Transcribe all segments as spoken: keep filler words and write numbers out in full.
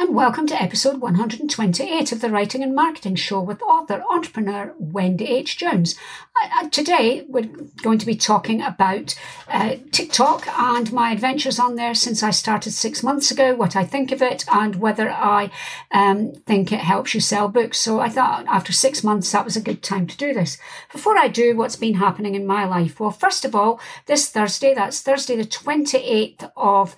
And welcome to episode one hundred twenty-eight of the Writing and Marketing Show with author, entrepreneur Wendy H. Jones. Uh, today we're going to be talking about uh, TikTok and my adventures on there since I started six months ago, what I think of it and whether I um, think it helps you sell books. So I thought after six months that was a good time to do this. Before I do, what's been happening in my life? Well, first of all, this Thursday, that's Thursday the twenty-eighth of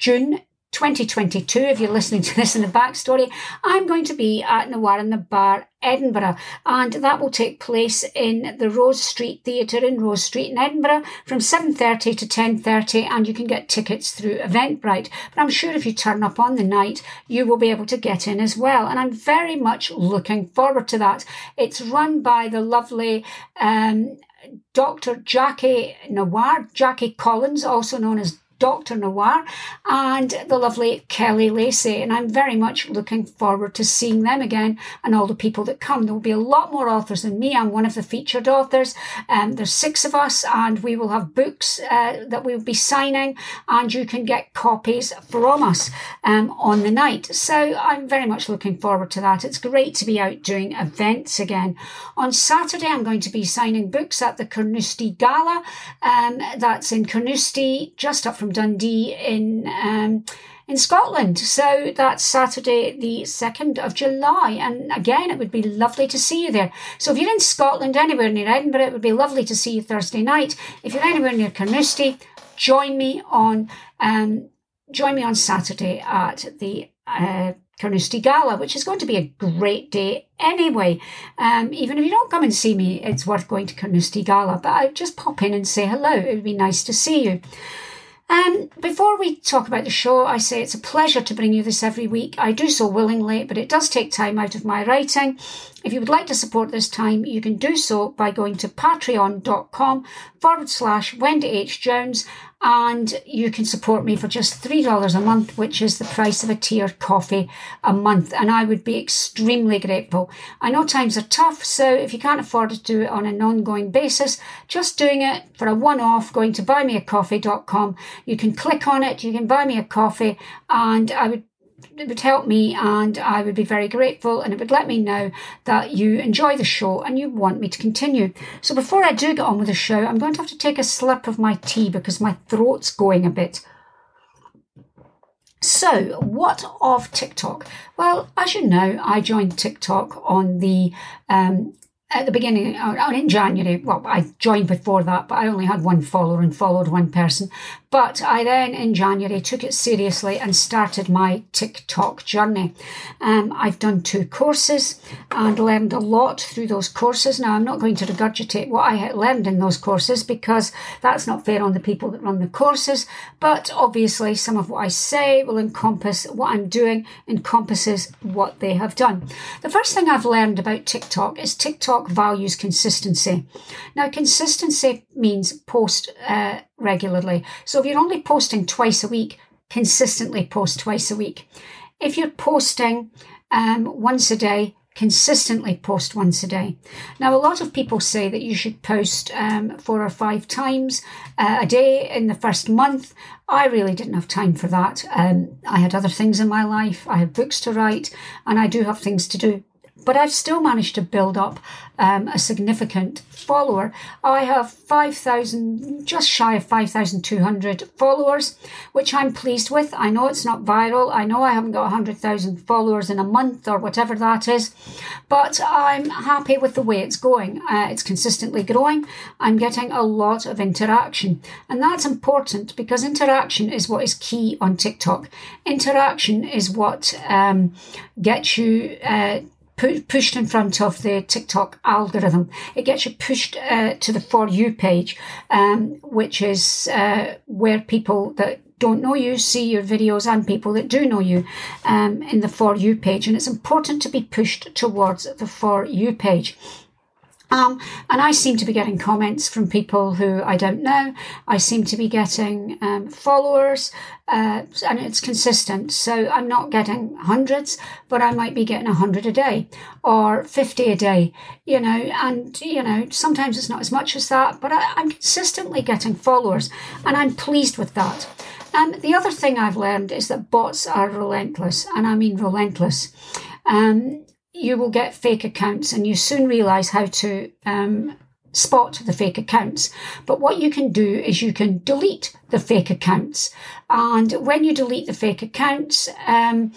June twenty twenty-two, if you're listening to this in the backstory, I'm going to be at Noir in the Bar Edinburgh, and that will take place in the Rose Street Theatre in Rose Street in Edinburgh from seven thirty to ten thirty, and you can get tickets through Eventbrite. But I'm sure if you turn up on the night, you will be able to get in as well, and I'm very much looking forward to that. It's run by the lovely um, Doctor Jackie Noir, Jackie Collins, also known as Doctor Noir, and the lovely Kelly Lacey, and I'm very much looking forward to seeing them again and all the people that come. There will be a lot more authors than me. I'm one of the featured authors. Um, there's six of us, and we will have books uh, that we will be signing, and you can get copies from us um, on the night. So I'm very much looking forward to that. It's great to be out doing events again. On Saturday, I'm going to be signing books at the Carnoustie Gala. Um, that's in Carnoustie, just up from Dundee in um in Scotland. So that's Saturday the second of July, and again it would be lovely to see you there. So if you're in Scotland, anywhere near Edinburgh, it would be lovely to see you Thursday night. If you're anywhere near Carnoustie, join me on um join me on Saturday at the uh Carnoustie Gala, which is going to be a great day anyway. Um, even if you don't come and see me, it's worth going to Carnoustie Gala, but I just pop in and say hello. It would be nice to see you. Um, before we talk about the show, I say it's a pleasure to bring you this every week. I do so willingly, but it does take time out of my writing. If you would like to support this time, you can do so by going to patreon.com forward slash Wendy H. Jones, and you can support me for just three dollars a month, which is the price of a tea or coffee a month, and I would be extremely grateful. I know times are tough, so if you can't afford to do it on an ongoing basis, just doing it for a one-off, going to buy me a coffee dot com, you can click on it, you can buy me a coffee, and I would it would help me, and I would be very grateful, and it would let me know that you enjoy the show and you want me to continue. So before I do get on with the show, I'm going to have to take a slurp of my tea because my throat's going a bit. So what of TikTok? Well, as you know, I joined TikTok on the um at the beginning, or in January. Well, I joined before that, but I only had one follower and followed one person. But I then, in January, took it seriously and started my TikTok journey. Um, I've done two courses and learned a lot through those courses. Now, I'm not going to regurgitate what I learned in those courses because that's not fair on the people that run the courses. But obviously, some of what I say will encompass what I'm doing, encompasses what they have done. The first thing I've learned about TikTok is TikTok values consistency. Now, consistency means post uh, regularly. So if you're only posting twice a week, consistently post twice a week. If you're posting um, once a day, consistently post once a day. Now, a lot of people say that you should post um, four or five times uh, a day in the first month. I really didn't have time for that. Um, I had other things in my life. I had books to write, and I do have things to do. But I've still managed to build up um, a significant follower. I have five thousand, just shy of five thousand two hundred followers, which I'm pleased with. I know it's not viral. I know I haven't got one hundred thousand followers in a month or whatever that is, but I'm happy with the way it's going. Uh, it's consistently growing. I'm getting a lot of interaction, and that's important because interaction is what is key on TikTok. Interaction is what um, gets you uh, pushed in front of the TikTok algorithm. It gets you pushed uh, to the For You page, um, which is uh, where people that don't know you see your videos and people that do know you um, in the For You page. And it's important to be pushed towards the For You page. Um, and I seem to be getting comments from people who I don't know. I seem to be getting um, followers, uh, and it's consistent. So I'm not getting hundreds, but I might be getting a hundred a day or fifty a day, you know, and, you know, sometimes it's not as much as that, but I, I'm consistently getting followers, and I'm pleased with that. Um, the other thing I've learned is that bots are relentless, and I mean relentless. Um, you will get fake accounts, and you soon realise how to um, spot the fake accounts. But what you can do is you can delete the fake accounts. And when you delete the fake accounts, um,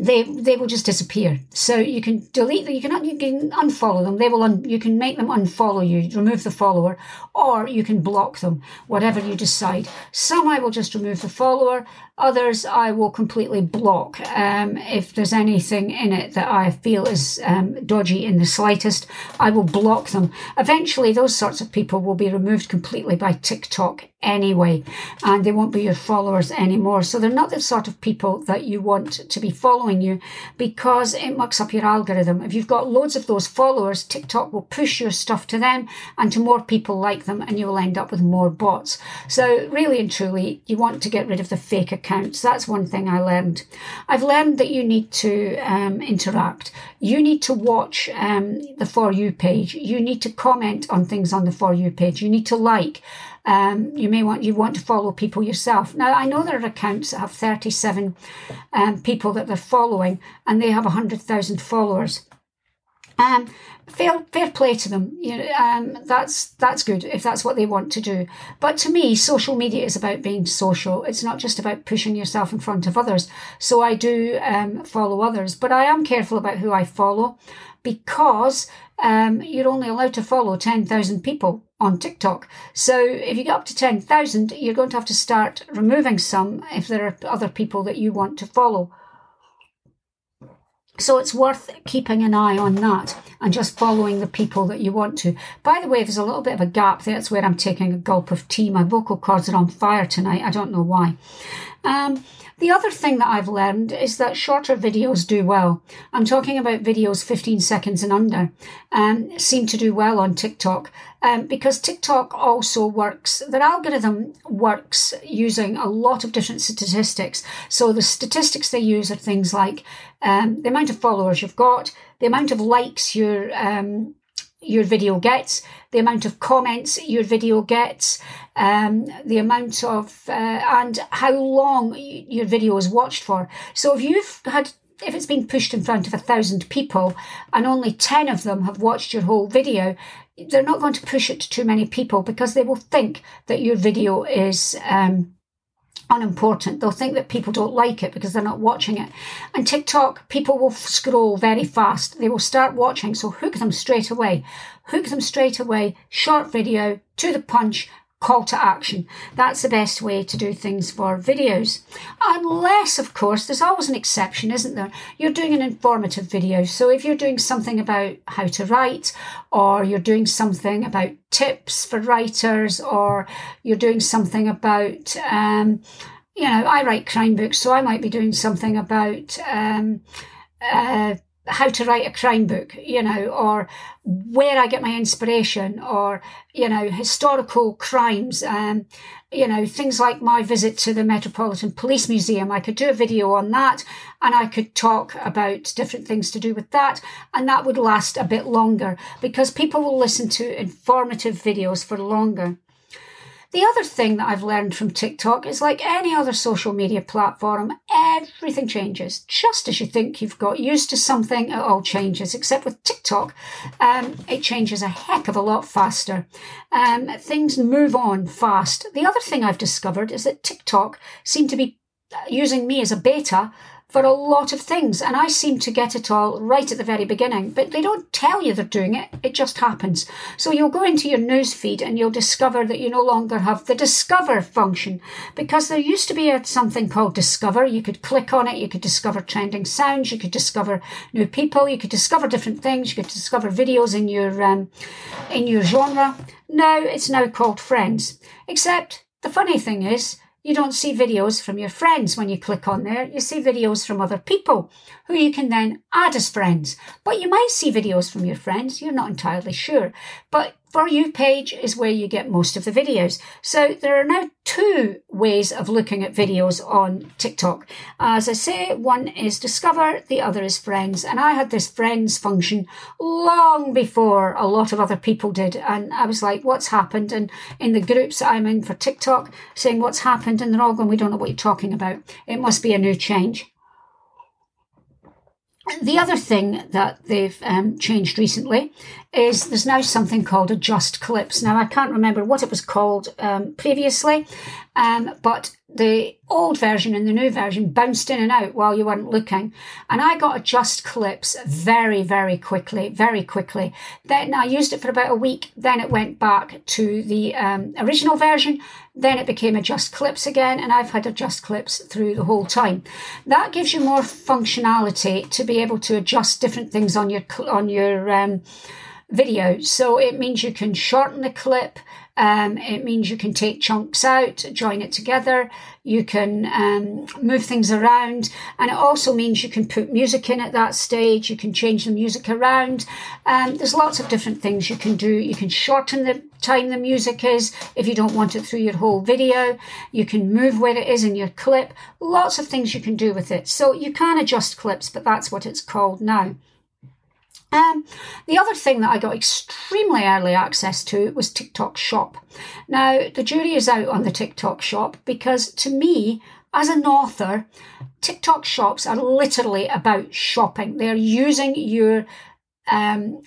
they they will just disappear. So you can delete them, you can, you can unfollow them. They will un, you can make them unfollow you, remove the follower, or you can block them, whatever you decide. Some I will just remove the follower, others I will completely block um, if there's anything in it that I feel is um, dodgy in the slightest. I will block them. Eventually those sorts of people will be removed completely by TikTok anyway, and they won't be your followers anymore. So they're not the sort of people that you want to be following you, because it mucks up your algorithm. If you've got loads of those followers, TikTok will push your stuff to them and to more people like them, and you will end up with more bots. So really and truly, you want to get rid of the fake accounts. That's one thing I learned. I've learned that you need to um, interact. You need to watch um, the For You page. You need to comment on things on the For You page. You need to like. Um, you may want you want to follow people yourself. Now, I know there are accounts that have thirty-seven um, people that they're following, and they have one hundred thousand followers. Um, fair, fair play to them. You know, um, that's that's good if that's what they want to do. But to me, social media is about being social. It's not just about pushing yourself in front of others. So I do um, follow others, but I am careful about who I follow, because um, you're only allowed to follow ten thousand people on TikTok. So if you get up to ten thousand, you're going to have to start removing some if there are other people that you want to follow. So it's worth keeping an eye on that and just following the people that you want to. By the way, there's a little bit of a gap there. That's where I'm taking a gulp of tea. My vocal cords are on fire tonight. I don't know why. Um, the other thing that I've learned is that shorter videos do well. I'm talking about videos fifteen seconds and under um, seem to do well on TikTok um, because TikTok also works. Their algorithm works using a lot of different statistics. So the statistics they use are things like um, the amount of followers you've got, the amount of likes your um, your video gets, the amount of comments your video gets, um, the amount of, uh, and how long your video is watched for. So if you've had, if it's been pushed in front of a thousand people and only ten of them have watched your whole video, they're not going to push it to too many people, because they will think that your video is um, unimportant. They'll think that people don't like it because they're not watching it. And TikTok, people will scroll very fast. They will start watching. So hook them straight away. Hook them straight away. Short video, to the punch, call to action. That's the best way to do things for videos. Unless, of course, there's always an exception, isn't there? You're doing an informative video. So if you're doing something about how to write, or you're doing something about tips for writers, or you're doing something about, um, you know, I write crime books, so I might be doing something about um, uh, how to write a crime book, you know, or where I get my inspiration, or, you know, historical crimes, um, you know, things like my visit to the Metropolitan Police Museum. I could do a video on that, and I could talk about different things to do with that, and that would last a bit longer, because people will listen to informative videos for longer. The other thing that I've learned from TikTok is, like any other social media platform, everything changes. Just as you think you've got used to something, it all changes. Except with TikTok, um, it changes a heck of a lot faster. Um, things move on fast. The other thing I've discovered is that TikTok seem to be using me as a beta for a lot of things, and I seem to get it all right at the very beginning, but they don't tell you they're doing it, it just happens. So you'll go into your newsfeed and you'll discover that you no longer have the discover function, because there used to be a, something called discover. You could click on it, you could discover trending sounds, you could discover new people, you could discover different things, you could discover videos in your um, in your genre. Now it's now called friends, except the funny thing is, you don't see videos from your friends when you click on there. You see videos from other people who you can then add as friends. But you might see videos from your friends, you're not entirely sure. But For You page is where you get most of the videos. So there are now two ways of looking at videos on TikTok. As I say, one is Discover, the other is Friends. And I had this Friends function long before a lot of other people did. And I was like, what's happened? And in the groups that I'm in for TikTok, saying what's happened, and they're all going, we don't know what you're talking about. It must be a new change. The other thing that they've um, changed recently is there's now something called Adjust Clips. Now, I can't remember what it was called um, previously, um, but the old version and the new version bounced in and out while you weren't looking. And I got Adjust Clips very, very quickly, very quickly. Then I used it for about a week. Then it went back to the um, original version. Then it became Adjust Clips again, and I've had Adjust Clips through the whole time. That gives you more functionality to be able to adjust different things on your on your um, video. So it means you can shorten the clip. Um, it means you can take chunks out, join it together. You can um, move things around. And it also means you can put music in at that stage. You can change the music around. Um, there's lots of different things you can do. You can shorten the time the music is if you don't want it through your whole video. You can move where it is in your clip. Lots of things you can do with it. So you can adjust clips, but that's what it's called now. Um, the other thing that I got extremely early access to was TikTok Shop. Now, the jury is out on the TikTok Shop because, to me, as an author, TikTok shops are literally about shopping. They're using your um,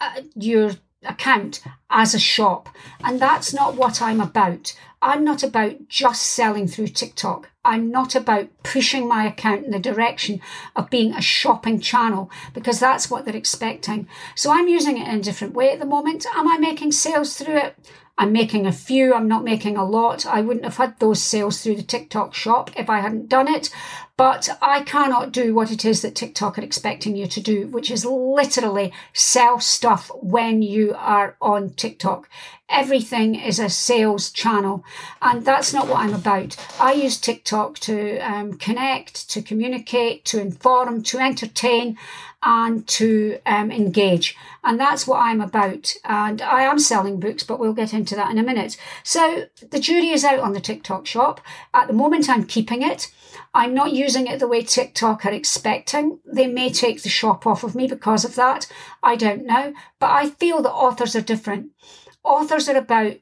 uh, your account as a shop, and that's not what I'm about. I'm not about just selling through TikTok. I'm not about pushing my account in the direction of being a shopping channel, because that's what they're expecting. So I'm using it in a different way at the moment. Am I making sales through it? I'm making a few. I'm not making a lot. I wouldn't have had those sales through the TikTok Shop if I hadn't done it. But I cannot do what it is that TikTok are expecting you to do, which is literally sell stuff when you are on TikTok. Everything is a sales channel, and that's not what I'm about. I use TikTok to um, connect, to communicate, to inform, to entertain, and to um, engage. And that's what I'm about. And I am selling books, but we'll get into that in a minute. So the jury is out on the TikTok Shop. At the moment, I'm keeping it. I'm not using it the way TikTok are expecting. They may take the shop off of me because of that. I don't know. But I feel that authors are different. Authors are about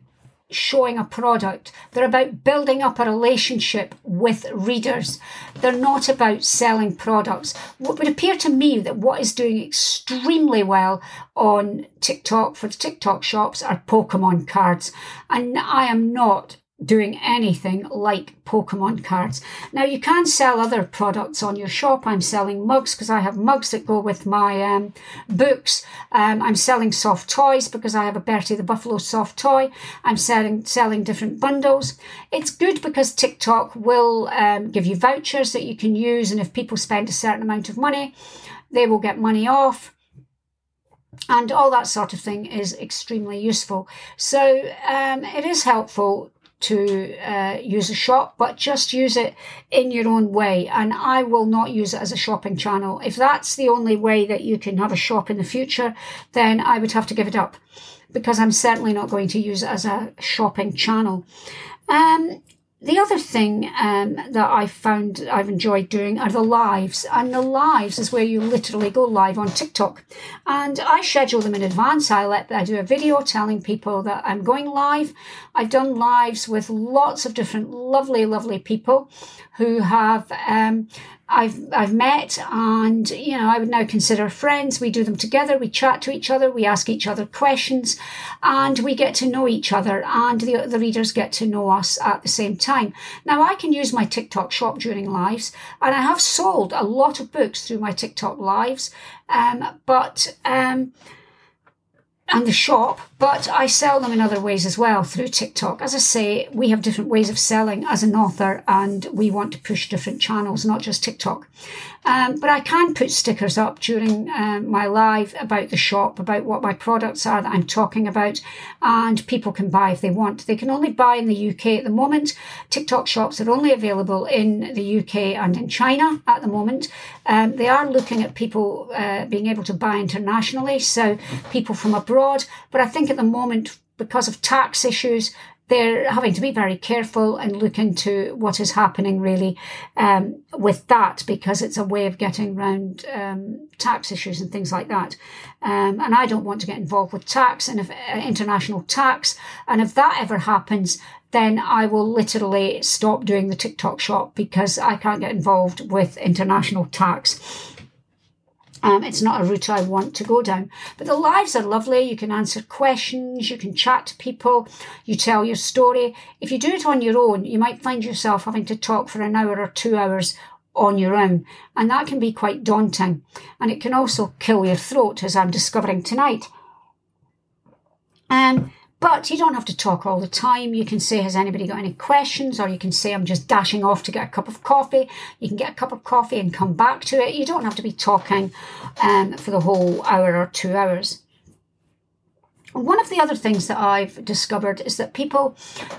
showing a product. They're about building up a relationship with readers. They're not about selling products. What would appear to me that what is doing extremely well on TikTok for the TikTok shops are Pokemon cards. And I am not doing anything like Pokemon cards. Now, you can sell other products on your shop. I'm selling mugs because I have mugs that go with my um, books. Um, I'm selling soft toys because I have a Bertie the Buffalo soft toy. I'm selling selling different bundles. It's good because TikTok will um, give you vouchers that you can use, and if people spend a certain amount of money, they will get money off. And all that sort of thing is extremely useful. So um, it is helpful to uh, use a shop, but just use it in your own way. And I will not use it as a shopping channel. If that's the only way that you can have a shop in the future, then I would have to give it up, because I'm certainly not going to use it as a shopping channel. Um, the other thing um, that I found I've enjoyed doing are the lives. And the lives is where you literally go live on TikTok. And I schedule them in advance. I let I do a video telling people that I'm going live. I've done lives with lots of different lovely, lovely people who have um, I've I've met, and you know, I would now consider friends. We do them together. We chat to each other. We ask each other questions, and we get to know each other, and the the readers get to know us at the same time. Now, I can use my TikTok shop during lives, and I have sold a lot of books through my TikTok lives, um, but. Um, and the shop, but I sell them in other ways as well through TikTok. As I say, we have different ways of selling as an author, and we want to push different channels, not just TikTok. Um, but I can put stickers up during um, my live about the shop, about what my products are that I'm talking about, and people can buy if they want. They can only buy in the U K at the moment. TikTok shops are only available in the U K and in China at the moment. Um, they are looking at people uh, being able to buy internationally, so people from abroad. But I think at the moment, because of tax issues, they're having to be very careful and look into what is happening really um, with that, because it's a way of getting around um, tax issues and things like that. Um, and I don't want to get involved with tax and if, uh, international tax. And if that ever happens, then I will literally stop doing the TikTok shop, because I can't get involved with international tax. Um, it's not a route I want to go down. But the lives are lovely. You can answer questions. You can chat to people. You tell your story. If you do it on your own, you might find yourself having to talk for an hour or two hours on your own. And that can be quite daunting. And it can also kill your throat, as I'm discovering tonight. Um, but you don't have to talk all the time. You can say, has anybody got any questions? Or you can say, I'm just dashing off to get a cup of coffee. You can get a cup of coffee and come back to it. You don't have to be talking um, for the whole hour or two hours. One of the other things that I've discovered is that people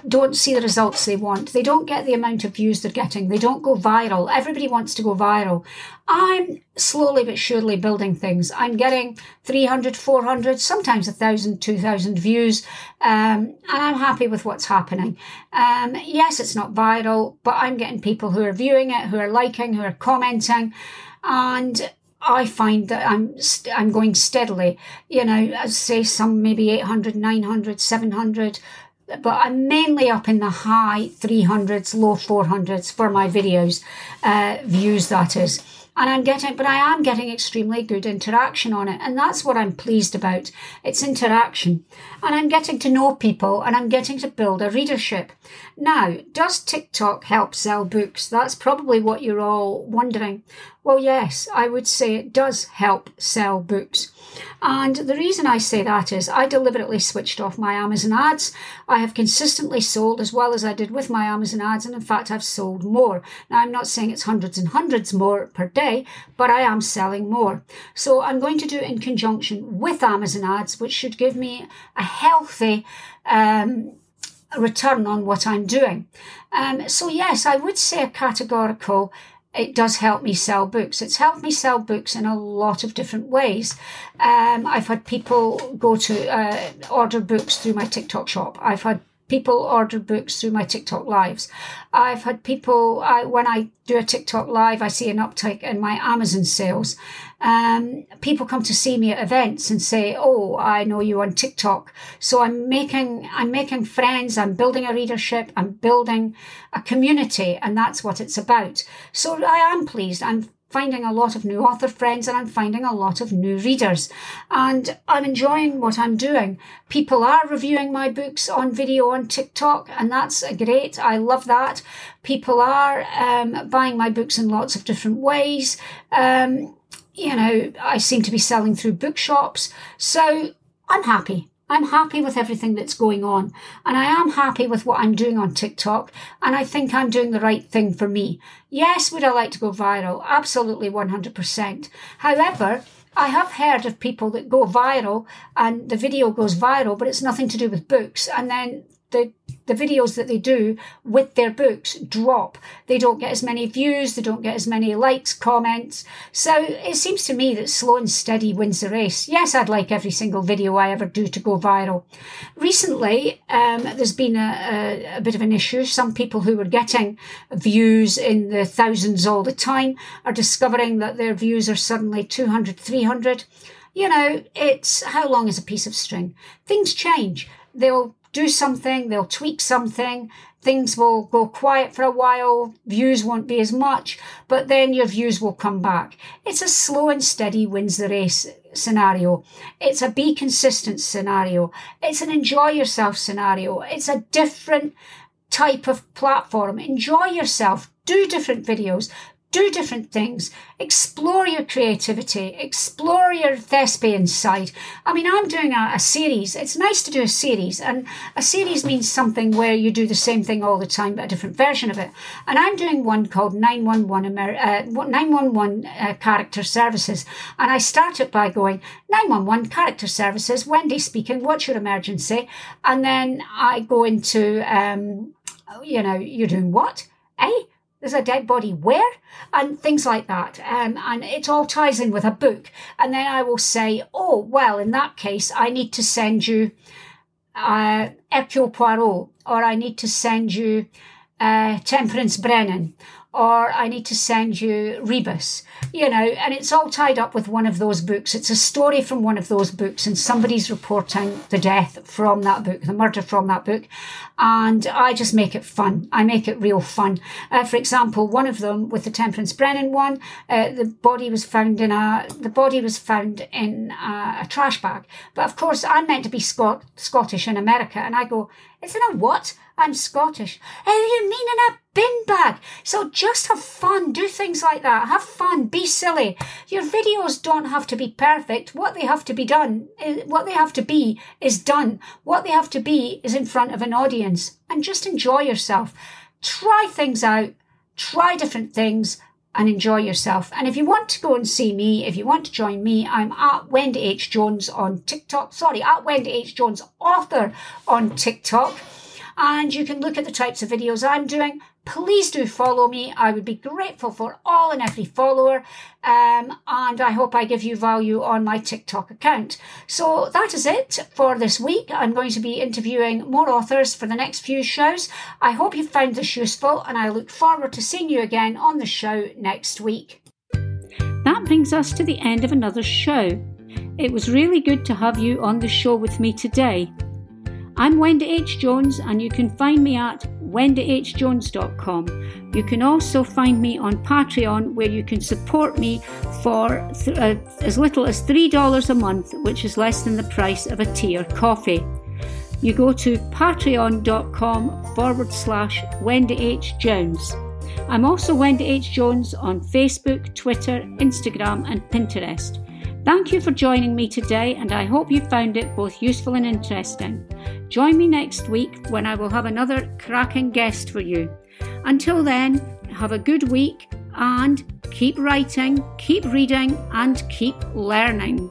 don't see the results they want. They don't get the amount of views they're getting. They don't go viral. Everybody wants to go viral. I'm slowly but surely building things. I'm getting three hundred, four hundred, sometimes one thousand, two thousand views. Um, and I'm happy with what's happening. Um, yes, it's not viral, but I'm getting people who are viewing it, who are liking, who are commenting. And I find that I'm st- I'm going steadily, you know, I'd say some maybe eight hundred, nine hundred, seven hundred, but I'm mainly up in the high three hundreds, low four hundreds for my videos, uh, views that is. And I'm getting, but I am getting extremely good interaction on it. And that's what I'm pleased about. It's interaction. And I'm getting to know people, and I'm getting to build a readership. Now, does TikTok help sell books? That's probably what you're all wondering. Well, yes, I would say it does help sell books. And the reason I say that is I deliberately switched off my Amazon ads. I have consistently sold as well as I did with my Amazon ads. And in fact, I've sold more. Now, I'm not saying it's hundreds and hundreds more per day, but I am selling more. So I'm going to do it in conjunction with Amazon ads, which should give me a healthy um, return on what I'm doing. Um, so yes, I would say a categorical it does help me sell books. It's helped me sell books in a lot of different ways. Um, I've had people go to uh, order books through my TikTok shop. I've had people order books through my TikTok lives. I've had people, I, when I do a TikTok live, I see an uptick in my Amazon sales. Um, people come to see me at events and say, oh, I know you on TikTok. So I'm making, I'm making friends, I'm building a readership, I'm building a community, and that's what it's about. So I am pleased. I'm finding a lot of new author friends, and I'm finding a lot of new readers, and I'm enjoying what I'm doing. People are reviewing my books on video on TikTok, and that's great. I love that. People are um, buying my books in lots of different ways. Um, you know, I seem to be selling through bookshops, so I'm happy. I'm happy with everything that's going on, and I am happy with what I'm doing on TikTok, and I think I'm doing the right thing for me. Yes, would I like to go viral? Absolutely, one hundred percent. However, I have heard of people that go viral and the video goes viral, but it's nothing to do with books, and then the the videos that they do with their books drop. They don't get as many views, they don't get as many likes, comments. So it seems to me that slow and steady wins the race. Yes, I'd like every single video I ever do to go viral. Recently, um, there's been a, a, a bit of an issue. Some people who were getting views in the thousands all the time are discovering that their views are suddenly two hundred, three hundred. You know, it's how long is a piece of string? Things change. They'll do something, they'll tweak something, things will go quiet for a while, views won't be as much, but then your views will come back. It's a slow and steady wins the race scenario. It's a be consistent scenario. It's an enjoy yourself scenario. It's a different type of platform. Enjoy yourself. Do different videos. do different things, explore your creativity, explore your thespian side. I mean, I'm doing a, a series. It's nice to do a series, and a series means something where you do the same thing all the time, but a different version of it. And I'm doing one called nine one one uh, nine one one uh, Character Services. And I start it by going, nine one one Character Services, Wendy speaking, what's your emergency? And then I go into, um, you know, you're doing what? Eh? There's a dead body where? And things like that. Um, and it all ties in with a book. And then I will say, oh, well, in that case, I need to send you uh, Hercule Poirot, or I need to send you uh, Temperance Brennan, or I need to send you Rebus, you know, and it's all tied up with one of those books. It's a story from one of those books, and somebody's reporting the death from that book, the murder from that book, and I just make it fun. I make it real fun. Uh, for example, one of them with the Temperance Brennan one, uh, the body was found in a the body was found in a, a trash bag. But of course, I'm meant to be Scot- Scottish in America, and I go, it's in a what? I'm Scottish. How do you mean in a bin bag? So just have fun. Do things like that. Have fun. Be silly. Your videos don't have to be perfect. What they have to be done, what they have to be is done. What they have to be is in front of an audience. And just enjoy yourself. Try things out. Try different things and enjoy yourself. And if you want to go and see me, if you want to join me, I'm at Wendy H. Jones on TikTok. Sorry, at Wendy H. Jones author on TikTok. And you can look at the types of videos I'm doing. Please do follow me. I would be grateful for all and every follower. Um, and I hope I give you value on my TikTok account. So that is it for this week. I'm going to be interviewing more authors for the next few shows. I hope you found this useful, and I look forward to seeing you again on the show next week. That brings us to the end of another show. It was really good to have you on the show with me today. I'm Wendy H. Jones, and you can find me at wendy h jones dot com. You can also find me on Patreon, where you can support me for th- uh, as little as three dollars a month, which is less than the price of a tea or coffee. You go to patreon.com forward slash Wendy H. Jones. I'm also Wendy H. Jones on Facebook, Twitter, Instagram and Pinterest. Thank you for joining me today, and I hope you found it both useful and interesting. Join me next week when I will have another cracking guest for you. Until then, have a good week, and keep writing, keep reading, and keep learning.